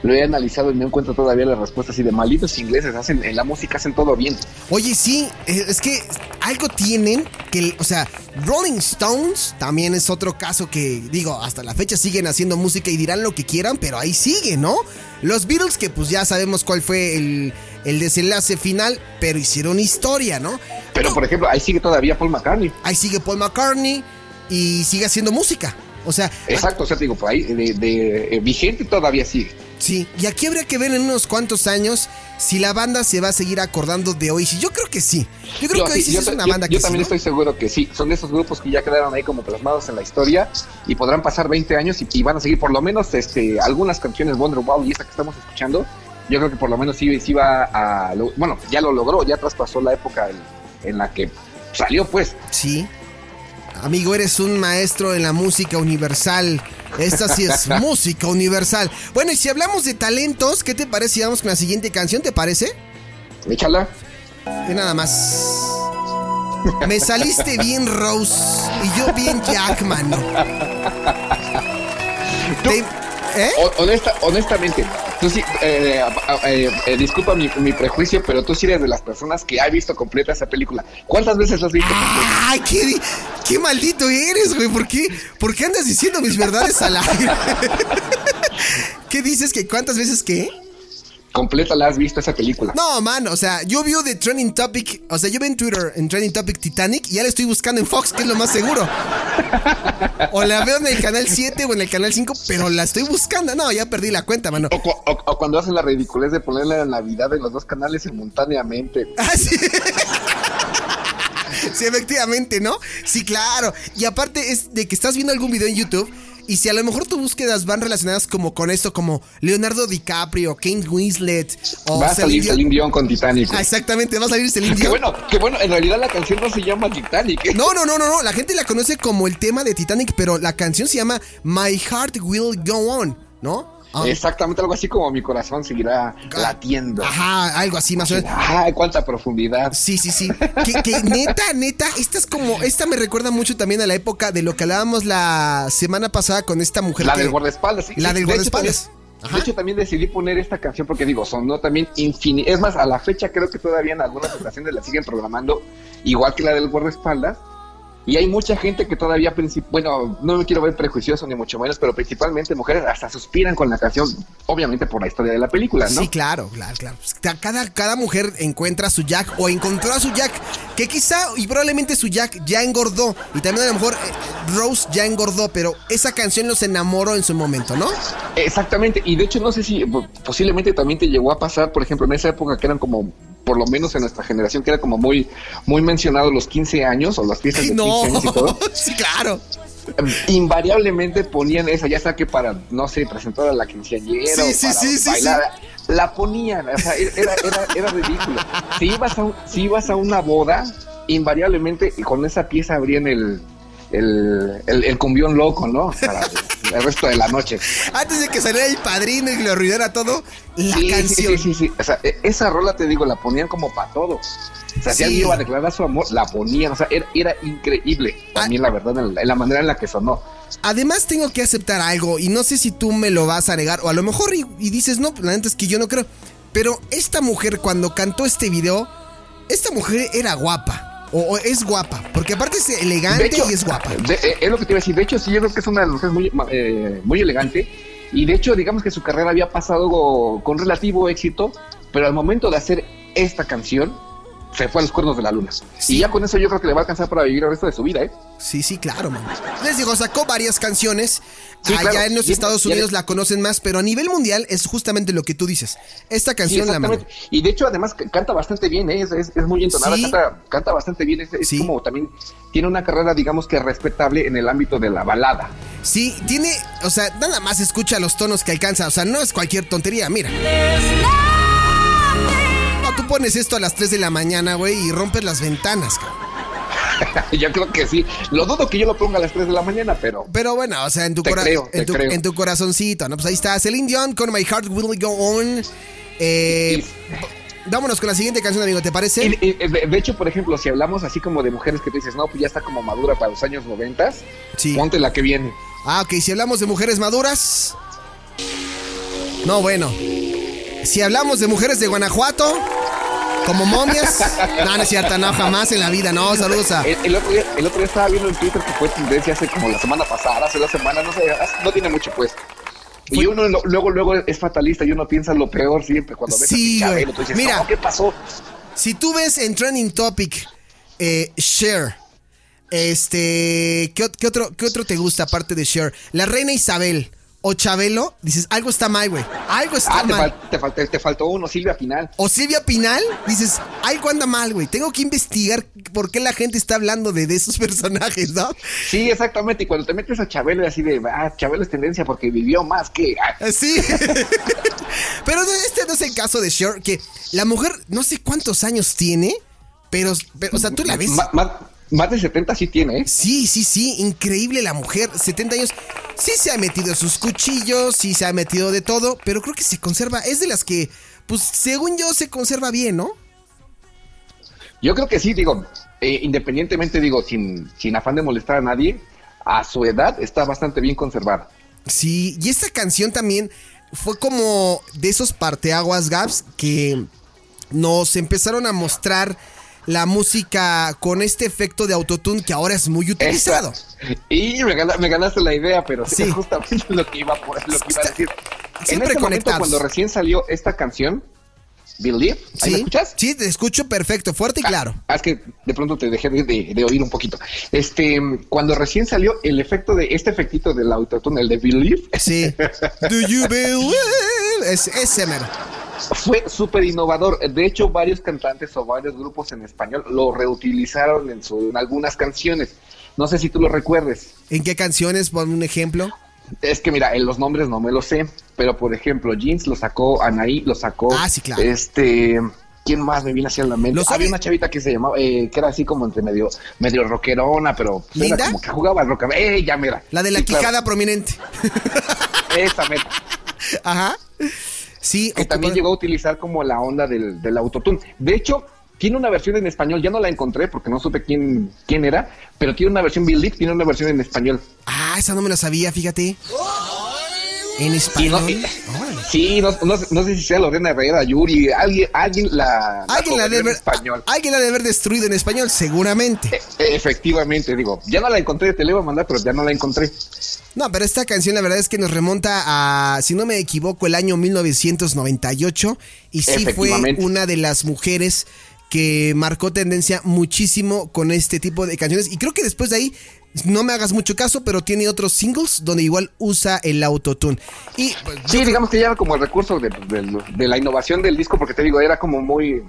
lo he analizado y no encuentro todavía la respuesta así de malditos ingleses, hacen en la música hacen todo bien. Oye, sí, es que algo tienen que, o sea, Rolling Stones también es otro caso que, digo, hasta la fecha siguen haciendo música y dirán lo que quieran, pero ahí sigue, ¿no? Los Beatles, que pues ya sabemos cuál fue el, el desenlace final, pero hicieron historia, ¿no? Pero, no, por ejemplo, ahí sigue todavía Paul McCartney. Ahí sigue Paul McCartney y sigue haciendo música, o sea... Exacto, o sea, te digo, por ahí de, de, de vigente todavía sigue. Sí, y aquí habría que ver en unos cuantos años si la banda se va a seguir acordando de Oasis. Yo creo que sí. Yo creo yo, que Oasis sí, es una yo, banda que Yo también sí, ¿no? estoy seguro que sí. Son de esos grupos que ya quedaron ahí como plasmados en la historia y podrán pasar veinte años y, y van a seguir por lo menos este, algunas canciones Wonderwall y esa que estamos escuchando. Yo creo que por lo menos sí, sí va a... Lo, bueno, ya lo logró, ya traspasó la época en, en la que salió, pues. Sí. Amigo, eres un maestro en la música universal. Esta sí es música universal. Bueno, y si hablamos de talentos, ¿qué te parece si vamos con la siguiente canción? ¿Te parece? Échala. Y nada más. Me saliste bien Rose y yo bien Jackman. Te... ¿Eh? Honesta, honestamente, tú sí, eh, eh, eh, disculpa mi, mi prejuicio, pero tú sí eres de las personas que ha visto completa esa película. ¿Cuántas veces la has visto completa? ¡Ay, qué, qué maldito eres, güey! ¿Por qué, ¿Por qué andas diciendo mis verdades al aire? ¿Qué dices? ¿Que cuántas veces qué? Completa la has visto esa película. No, man, o sea, yo vi de Trending Topic, o sea, yo vi en Twitter, en Trending Topic Titanic, y ya la estoy buscando en Fox, que es lo más seguro. O la veo en el canal siete o en el canal cinco, pero la estoy buscando. No, ya perdí la cuenta, mano. O, o, o cuando hacen la ridiculez de ponerle la Navidad en los dos canales simultáneamente. Ah, sí. Sí, efectivamente, ¿no? Sí, claro. Y aparte es de que estás viendo algún video en YouTube y si a lo mejor tus búsquedas van relacionadas como con esto, como Leonardo DiCaprio, Kate Winslet, o va a salir Celine Dion con Titanic. Ah, exactamente, va a salir Celine Dion. Que bueno, que bueno, en realidad la canción no se llama Titanic. No, no, no, no, no, la gente la conoce como el tema de Titanic, pero la canción se llama My Heart Will Go On, ¿no? Ah. Exactamente, algo así como mi corazón seguirá ah, latiendo. Ajá, algo así más o menos. Ajá, cuánta profundidad. Sí, sí, sí. que, que neta, neta, esta es como, esta me recuerda mucho también a la época de lo que hablábamos la semana pasada con esta mujer. La que, del guardaespaldas, sí. La sí, del de guardaespaldas. Hecho, Ajá. De hecho, también decidí poner esta canción porque digo, sonó también infinito. Es más, a la fecha creo que todavía en algunas ocasiones la siguen programando, igual que la del guardaespaldas. Y hay mucha gente que todavía, princip- bueno, no me quiero ver prejuicioso ni mucho menos, pero principalmente mujeres hasta suspiran con la canción, obviamente por la historia de la película, ¿no? Sí, claro, claro, claro. Cada, cada mujer encuentra su Jack o encontró a su Jack, que quizá y probablemente su Jack ya engordó, y también a lo mejor Rose ya engordó, pero esa canción los enamoró en su momento, ¿no? Exactamente, y de hecho no sé si posiblemente también te llegó a pasar, por ejemplo, en esa época que eran como... por lo menos en nuestra generación, que era como muy muy mencionado los quince años o las fiestas de no. quince años y todo. Sí, claro. Invariablemente ponían esa, ya sea que para, no sé, presentar a la quinceañera sí, sí, para sí, bailar, sí, sí. la ponían, o sea, era, era, era ridículo. Si ibas, a un, si ibas a una boda, invariablemente con esa pieza abrían el... El, el, el cumbión loco, ¿no? Para el, el resto de la noche. Antes de que saliera el padrino y que lo arruinara todo, la sí, canción. Sí, sí, sí. O sea, esa rola, te digo, la ponían como para todo. O sea, sí. Si alguien iba a declarar su amor, la ponían. O sea, era, era increíble. También, ah, la verdad, en la, en la manera en la que sonó. Además, tengo que aceptar algo, y no sé si tú me lo vas a negar, o a lo mejor y, y dices, no, la neta es que yo no creo. Pero esta mujer, cuando cantó este video, esta mujer era guapa. O, o es guapa, porque aparte es elegante, hecho, y es guapa. De, es lo que te iba a decir. De hecho, sí, yo creo que es una de las mujeres muy, eh, muy elegante. Y de hecho, digamos que su carrera había pasado con relativo éxito, pero al momento de hacer esta canción, se fue a los cuernos de la luna. Sí. Y ya con eso yo creo que le va a alcanzar para vivir el resto de su vida, ¿eh? Sí, sí, claro, man. Les digo, sacó varias canciones. Sí, allá claro. En los Estados Unidos la conocen más, pero a nivel mundial es justamente lo que tú dices. Esta canción, sí, la mano. Y de hecho, además, canta bastante bien, ¿eh? Es, es, es muy entonada, sí. canta, canta bastante bien. Es, sí. es como también tiene una carrera, digamos que respetable en el ámbito de la balada. Sí, tiene, o sea, nada más escucha los tonos que alcanza. O sea, no es cualquier tontería, mira. No, tú pones esto a las tres de la mañana, güey, y rompes las ventanas, cabrón. Yo creo que sí. Lo dudo que yo lo ponga a las tres de la mañana, pero... Pero bueno, o sea, en tu, cora- creo, en tu, en tu corazoncito, ¿no? Pues ahí está Celine Dion con My Heart Will Go On. Eh, y, vámonos con la siguiente canción, amigo, ¿te parece? Y, y, de hecho, por ejemplo, si hablamos así como de mujeres que te dices, no, pues ya está como madura para los años noventa, sí. Ponte la que viene. Ah, ok, si hablamos de mujeres maduras... No, bueno. Si hablamos de mujeres de Guanajuato... Como momias. No, no es cierto, no, jamás en la vida, no, saludos a... El, el, otro día, el otro día estaba viendo en Twitter que fue tendencia hace como la semana pasada, hace dos semanas, no sé, no tiene mucho pues. Y uno lo, luego, luego es fatalista y uno piensa lo peor siempre cuando ves sí, a Chabelo, tú dices, mira, no, ¿qué pasó? Si tú ves en Trending Topic, eh, Cher, este, ¿qué, qué, otro, ¿qué otro te gusta aparte de Cher? La Reina Isabel. O Chabelo, dices, algo está mal, güey. Algo está ah, te mal. Fal- te, fal- te faltó uno, Silvia Pinal. O Silvia Pinal, dices, algo anda mal, güey. Tengo que investigar por qué la gente está hablando de, de esos personajes, ¿no? Sí, exactamente. Y cuando te metes a Chabelo, así de, ah, Chabelo es tendencia porque vivió más que... Ah. Sí. Pero este no es el caso de Cher, que la mujer no sé cuántos años tiene, pero, pero o sea, tú la ves... Ma- ma- Más de setenta sí tiene, ¿eh? Sí, sí, sí, increíble la mujer, setenta años. Sí se ha metido sus cuchillos, sí se ha metido de todo, pero creo que se conserva, es de las que, pues, según yo, se conserva bien, ¿no? Yo creo que sí, digo, eh, independientemente, digo, sin, sin afán de molestar a nadie, a su edad está bastante bien conservada. Sí, y esta canción también fue como de esos parteaguas, Gaps, que nos empezaron a mostrar... la música con este efecto de autotune que ahora es muy utilizado. Esta. Y me ganaste, me ganaste la idea, pero sí, sí. Es justamente lo que iba, por, lo que iba a decir. Siempre en ese conectados. Momento, cuando recién salió esta canción, Believe, ¿ahí sí. me escuchas? Sí, te escucho perfecto, fuerte y ah, claro. Es que de pronto te dejé de, de, de oír un poquito. Este, cuando recién salió el efecto de este efectito del autotune, el de Believe. Sí. Do you believe? Es ese mero. Fue súper innovador. De hecho, varios cantantes o varios grupos en español lo reutilizaron en, su, en algunas canciones. No sé si tú lo recuerdes. ¿En qué canciones? Pon un ejemplo. Es que mira, en los nombres no me lo sé, pero por ejemplo, Jeans lo sacó, Anaí lo sacó. Ah, sí, claro. Este... ¿Quién más me viene hacia la mente? Había una chavita que se llamaba, eh, que era así como entre medio, medio rockerona, pero ¿Linda? Era como que jugaba al rock. ¡Eh, ya mira! La de la sí, quijada claro. prominente. Esa meta. Ajá. Sí, que ocupa... también llegó a utilizar como la onda del, del autotune. De hecho, tiene una versión en español, ya no la encontré porque no supe quién, quién era, pero tiene una versión Believe, tiene una versión en español. Ah, esa no me la sabía, fíjate. En español. Sí, no, oh. sí, no, no, no sé si sea Lorena Herrera, Yuri, alguien, alguien la, la alguien la debe haber, español. Alguien la debe haber destruido en español, seguramente. E- efectivamente, digo, ya no la encontré, te la iba a mandar, pero ya no la encontré. No, pero esta canción la verdad es que nos remonta a, si no me equivoco, el año mil novecientos noventa y ocho. Y sí fue una de las mujeres que marcó tendencia muchísimo con este tipo de canciones. Y creo que después de ahí, no me hagas mucho caso, pero tiene otros singles donde igual usa el autotune. Y pues, sí, digamos que ya como el recurso de, de, de la innovación del disco, porque te digo, era como muy...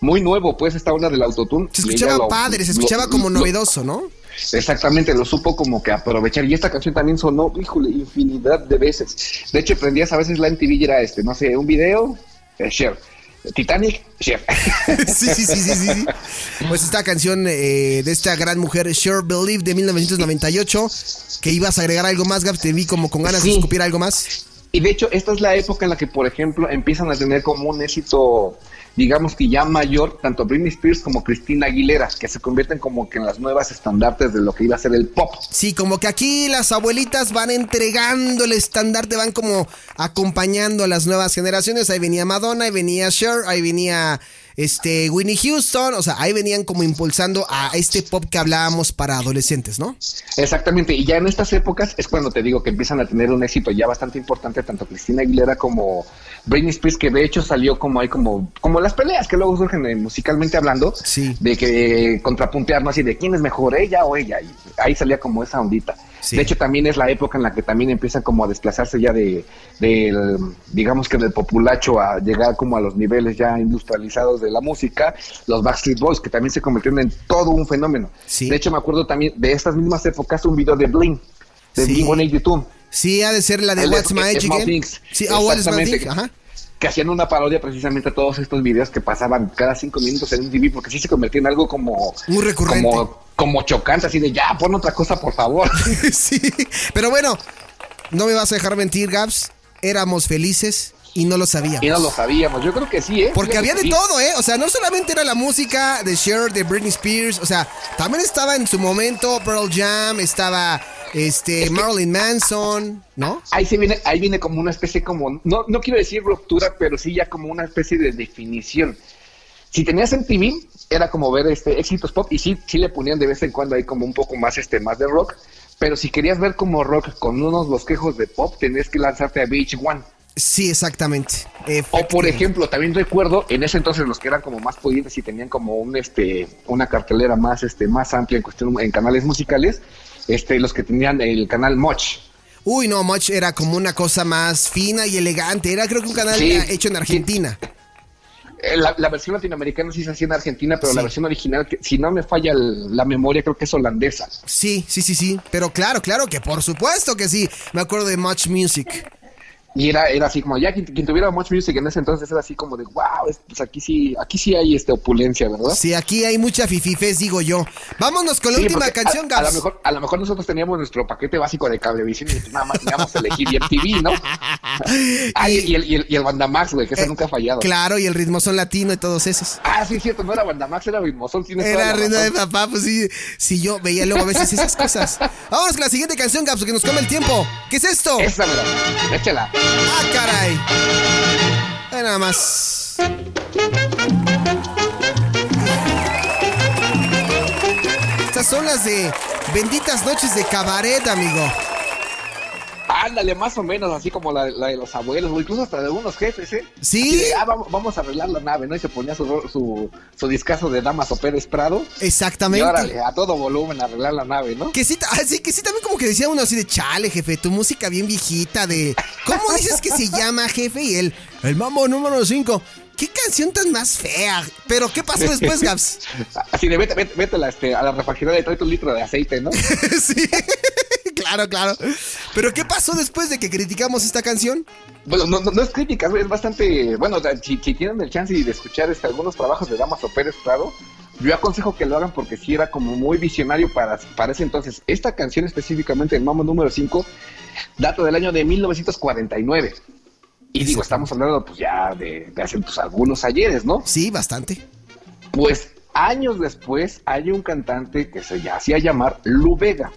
muy nuevo, pues, esta onda del autotune. Se escuchaba lo, padre, se escuchaba lo, como lo, novedoso, ¿no? Exactamente, lo supo como que aprovechar. Y esta canción también sonó, híjole, infinidad de veces. De hecho, prendías a veces la M T V y era este, no sé, un video, eh, Cher. Titanic, Cher. Sí, sí, sí, sí, sí. Pues esta canción eh, de esta gran mujer, Cher Believe, de mil novecientos noventa y ocho, que ibas a agregar algo más, Gab, te vi como con ganas sí. de escupir algo más. Y de hecho, esta es la época en la que, por ejemplo, empiezan a tener como un éxito... digamos que ya mayor, tanto Britney Spears como Christina Aguilera, que se convierten como que en las nuevas estandartes de lo que iba a ser el pop. Sí, como que aquí las abuelitas van entregando el estandarte, van como acompañando a las nuevas generaciones. Ahí venía Madonna, ahí venía Cher, ahí venía este Whitney Houston, o sea, ahí venían como impulsando a este pop que hablábamos para adolescentes, ¿no? Exactamente, y ya en estas épocas es cuando te digo que empiezan a tener un éxito ya bastante importante, tanto Christina Aguilera como Britney Spears, que de hecho salió como hay como, como las peleas que luego surgen musicalmente hablando, sí. de que contrapuntear, ¿no? Así de quién es mejor, ella o ella, y ahí salía como esa ondita. Sí. De hecho, también es la época en la que también empiezan como a desplazarse ya de, de, digamos que del populacho a llegar como a los niveles ya industrializados de la música, los Backstreet Boys, que también se convirtieron en todo un fenómeno. Sí. De hecho, me acuerdo también de estas mismas épocas un video de Blink, de sí. Blink ciento ochenta y dos. Sí, ha de ser la de What's My Age Again. Sí, oh, What's My Age Again, ajá. Que hacían una parodia precisamente a todos estos videos que pasaban cada cinco minutos en un M T V, porque sí se convertía en algo como... muy recurrente. Como, como chocante, así de ya, pon otra cosa, por favor. Sí, pero bueno, no me vas a dejar mentir, Gabs, éramos felices y no lo sabíamos. Y no lo sabíamos, yo creo que sí, ¿eh? Porque había de todo, ¿eh? O sea, no solamente era la música de Cher, de Britney Spears, o sea, también estaba en su momento Pearl Jam, estaba... Este, es que, Marilyn Manson, ¿no? Ahí se viene, ahí viene como una especie como, no, no quiero decir ruptura, pero sí ya como una especie de definición. Si tenías M T V, era como ver este éxitos pop, y sí, sí le ponían de vez en cuando ahí como un poco más este, más de rock, pero si querías ver como rock con unos bosquejos de pop, tenías que lanzarte a V H uno. Sí, exactamente. O por ejemplo, también recuerdo en ese entonces los que eran como más pudientes y tenían como un este, una cartelera más, este, más amplia en cuestión en canales musicales. Este, los que tenían el canal Much. Uy, no, Much era como una cosa más fina y elegante. Era, creo que un canal sí, hecho en Argentina. Sí. La, la versión latinoamericana sí se hacía en Argentina, pero sí. la versión original, si no me falla el, la memoria, creo que es holandesa. Sí, sí, sí, sí. Pero claro, claro que por supuesto que sí. Me acuerdo de Much Music. Y era, era así como, ya quien, quien tuviera Much Music en ese entonces era así como de, wow, pues aquí sí, aquí sí hay este opulencia, ¿verdad? Sí, aquí hay mucha fififes, digo yo. Vámonos con la sí, última canción, Gabs. A, a lo mejor, a lo mejor nosotros teníamos nuestro paquete básico de Cablevisión y nada más teníamos elegir M T V, ¿no? Ah, y, y el, y el, y el Bandamax, güey, que ese eh, nunca ha fallado. Claro, y el Ritmozón Latino y todos esos. Ah, sí, cierto, no era Bandamax, era Ritmozón. Era Ritmo de papá, pues sí, sí, yo veía luego a veces esas cosas. Vámonos con la siguiente canción, Gabs, que nos come el tiempo. ¿Qué es esto? Esa, verdad, échala. ¡Ah, caray! Ay, nada más. Estas son las de Benditas Noches de Cabaret, amigo. Ándale, más o menos, así como la, la de los abuelos, o incluso hasta de unos jefes, ¿eh? Sí. De, ah, vamos, vamos a arreglar la nave, ¿no? Y se ponía su, su, su discazo de Dámaso Pérez Prado. Exactamente. Y órale, a todo volumen, arreglar la nave, ¿no? Que sí, así, que sí, también como que decía uno así de, chale, jefe, tu música bien viejita de... ¿Cómo dices que se llama, jefe? Y él, el mambo número cinco. ¿Qué canción tan más fea? ¿Pero qué pasó después, Gabs? Así de, vete, vete, vete a la, este, a la refaccionaria y trae tu litro de aceite, ¿no? Sí. Claro, claro. ¿Pero qué pasó después de que criticamos esta canción? Bueno, no, no, no es crítica, es bastante... Bueno, si, si tienen el chance de escuchar este, algunos trabajos de Dámaso Pérez Prado, yo aconsejo que lo hagan porque sí era como muy visionario para, para ese entonces. Esta canción específicamente, el Mambo número cinco, data del año de mil novecientos cuarenta y nueve. Y digo, estamos hablando pues ya de, de hace pues, algunos ayeres, ¿no? Sí, bastante. Pues años después hay un cantante que se hacía llamar Lou Bega.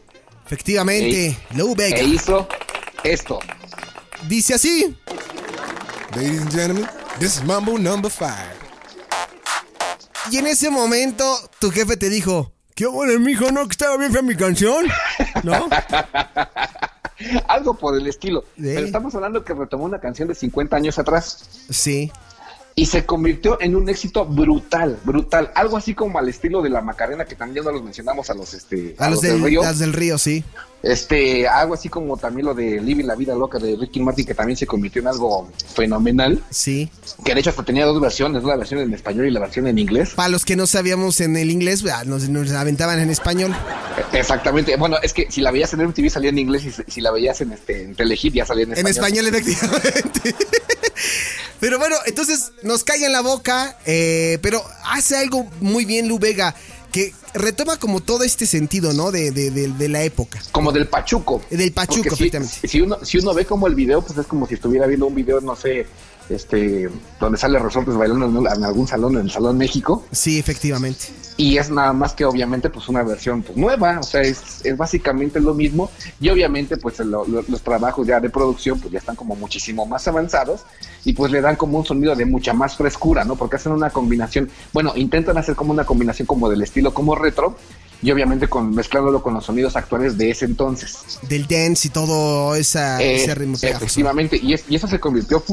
Efectivamente, e, Lou Bega. E hizo esto. Dice así. Ladies and gentlemen, this is Mambo number five. Y en ese momento tu jefe te dijo, ¿qué bueno, mijo, no? Que estaba bien fea mi canción, ¿no? Algo por el estilo. ¿Eh? Pero estamos hablando que retomó una canción de cincuenta años atrás. Sí. Y se convirtió en un éxito brutal, brutal. Algo así como al estilo de la Macarena, que también ya no los mencionamos a los este a, a los, los del, del Río. Las del Río, sí. Este, algo así como también lo de Living la Vida Loca de Ricky Martin, que también se convirtió en algo fenomenal. Sí. Que de hecho hasta tenía dos versiones, la versión en español y la versión en inglés. Para los que no sabíamos en el inglés, nos, nos aventaban en español. Exactamente. Bueno, es que si la veías en M T V salía en inglés y si la veías en este en Telehit ya salía en español. En español, efectivamente. Pero bueno, entonces nos cae en la boca, eh, pero hace algo muy bien Lou Bega, que retoma como todo este sentido, ¿no? De, de, de, de la época. Como del pachuco. Del pachuco, efectivamente. Si, si, uno, si uno ve como el video, pues es como si estuviera viendo un video, no sé, este, donde sale Resortes bailando en, en algún salón, en el Salón México. Sí, efectivamente. Y es nada más que obviamente pues una versión pues, nueva, o sea, es, es básicamente lo mismo. Y obviamente pues lo, lo, los trabajos ya de producción pues ya están como muchísimo más avanzados y pues le dan como un sonido de mucha más frescura, ¿no? Porque hacen una combinación, bueno, intentan hacer como una combinación como del estilo como retro y obviamente con mezclándolo con los sonidos actuales de ese entonces. Del dance y todo esa, eh, ese ritmo. Efectivamente, y, es, y eso se convirtió,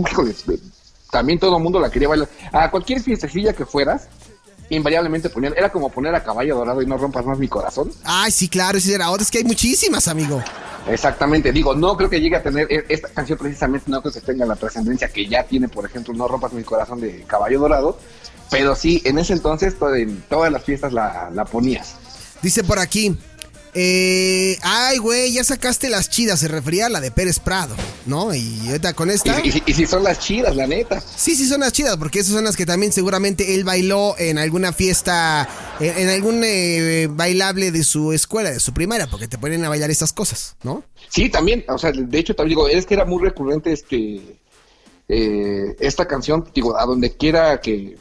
de, también todo el mundo la quería bailar. A cualquier fiestecilla que fueras, invariablemente ponían, era como poner a Caballo Dorado y No Rompas Más Mi Corazón. Ay, sí, claro, ese era, ahora es que hay muchísimas, amigo. Exactamente, digo, no creo que llegue a tener, esta canción precisamente no creo que tenga la trascendencia que ya tiene, por ejemplo, No Rompas Mi Corazón de Caballo Dorado, pero sí, en ese entonces, todo, en todas las fiestas la, la ponías. Dice por aquí, eh, ay, güey, ya sacaste las chidas, se refería a la de Pérez Prado, ¿no? Y ahorita con esta... Y, y, y si son las chidas, la neta. Sí, sí son las chidas, porque esas son las que también seguramente él bailó en alguna fiesta, en, en algún eh, bailable de su escuela, de su primaria, porque te ponen a bailar estas cosas, ¿no? Sí, también, o sea, de hecho, también digo, es que era muy recurrente este eh, esta canción, digo, a donde quiera que...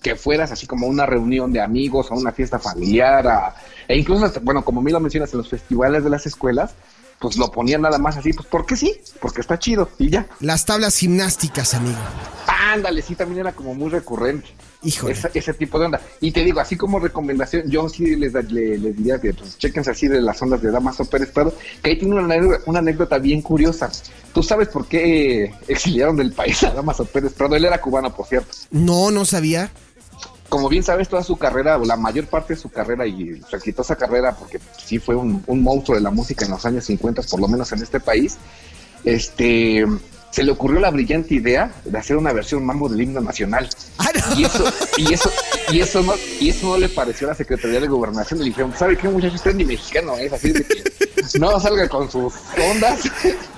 que fueras así como a una reunión de amigos, a una fiesta familiar, a, e incluso, hasta, bueno, como me lo mencionas, en los festivales de las escuelas, pues lo ponían nada más así, pues porque sí, porque está chido, y ya. Las tablas gimnásticas, amigo. Ándale, sí, también era como muy recurrente. Híjole. Esa, ese tipo de onda. Y te digo, así como recomendación, yo sí les, les, les diría que pues, chequense así de las ondas de Dámaso Pérez Prado, que ahí tiene una anécdota, una anécdota bien curiosa. ¿Tú sabes por qué exiliaron del país a Dámaso Pérez Prado? Él era cubano, por cierto. No, no sabía. Como bien sabes, toda su carrera, o la mayor parte de su carrera y su exitosa carrera, porque sí fue un, un monstruo de la música en los años cincuenta, por lo menos en este país, este, se le ocurrió la brillante idea de hacer una versión mambo del himno nacional. Ah, no. Y eso, y eso, y eso no, y eso no le pareció a la Secretaría de Gobernación. Le dijeron, ¿sabe qué, muchachos? Usted ni mexicano es, así de que no salga con sus ondas.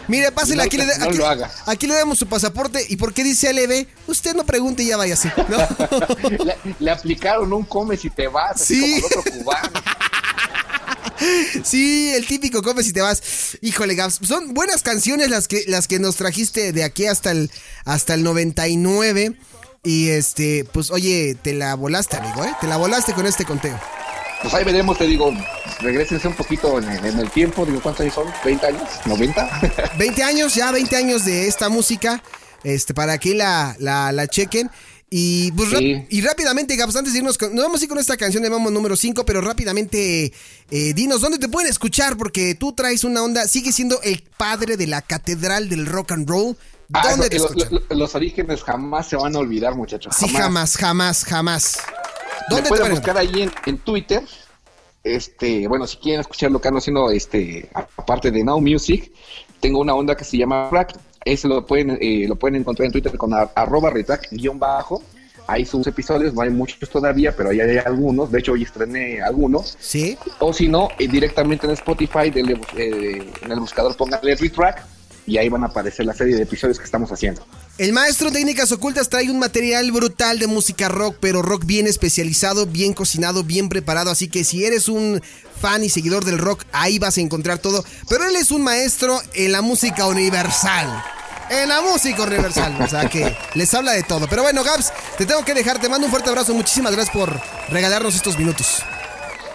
Mire, pásale, no, aquí, le de, no aquí, aquí le damos su pasaporte. ¿Y por qué dice L B? Usted no pregunte y ya vaya así, ¿no? le, le aplicaron un come si te vas, así sí, como el otro cubano. Sí, el típico come si te vas. Híjole, Gabs, son buenas canciones las que, las que nos trajiste de aquí hasta el, hasta el noventa y nueve. Y este, pues oye, te la volaste, amigo, ¿eh? Te la volaste con este conteo. Pues ahí veremos, te digo, regrésense un poquito en, en el tiempo, digo, ¿cuántos años son? ¿veinte años? ¿noventa? veinte años, ya veinte años de esta música, este, para que la, la, la chequen. Y, pues, sí. y rápidamente, Gabs, antes de irnos, con, nos vamos a ir con esta canción de Mambo número cinco, pero rápidamente, eh, dinos, ¿dónde te pueden escuchar? Porque tú traes una onda, sigues siendo el padre de la catedral del rock and roll. ¿Dónde ah, te lo, escuchan? Lo, lo, los orígenes jamás se van a olvidar, muchachos. Sí, jamás, jamás, jamás. jamás. ¿Dónde me pueden te buscar ahí en, en Twitter? Este, bueno, si quieren escuchar lo que ando haciendo, este, aparte de Now Music, tengo una onda que se llama Rack. Eso lo pueden, eh, lo pueden encontrar en Twitter con arroba retrack guión bajo. Hay sus episodios, no hay muchos todavía, pero ahí hay algunos. De hecho, hoy estrené algunos. Sí. O si no, eh, directamente en Spotify, del, eh, en el buscador pónganle retrack. Y ahí van a aparecer la serie de episodios que estamos haciendo. El maestro de técnicas ocultas trae un material brutal de música rock, pero rock bien especializado, bien cocinado, bien preparado. Así que si eres un fan y seguidor del rock, ahí vas a encontrar todo. Pero él es un maestro en la música universal. en la música universal. O sea que les habla de todo. Pero bueno, Gabs, te tengo que dejar. Te mando un fuerte abrazo. Muchísimas gracias por regalarnos estos minutos.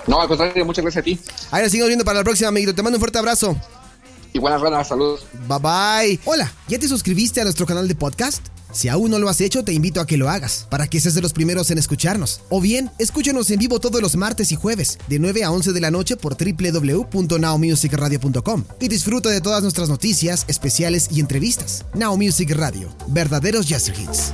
No, al contrario, muchas gracias a ti. Ahí nos seguimos viendo para la próxima, amiguito. Te mando un fuerte abrazo. Y buenas ganas, saludos. Bye bye. Hola, ¿ya te suscribiste a nuestro canal de podcast? Si aún no lo has hecho, te invito a que lo hagas, para que seas de los primeros en escucharnos. O bien, escúchanos en vivo todos los martes y jueves, de nueve a once de la noche por doble u doble u doble u punto now music radio punto com. Y disfruta de todas nuestras noticias, especiales y entrevistas. Now Music Radio, verdaderos jazz hits.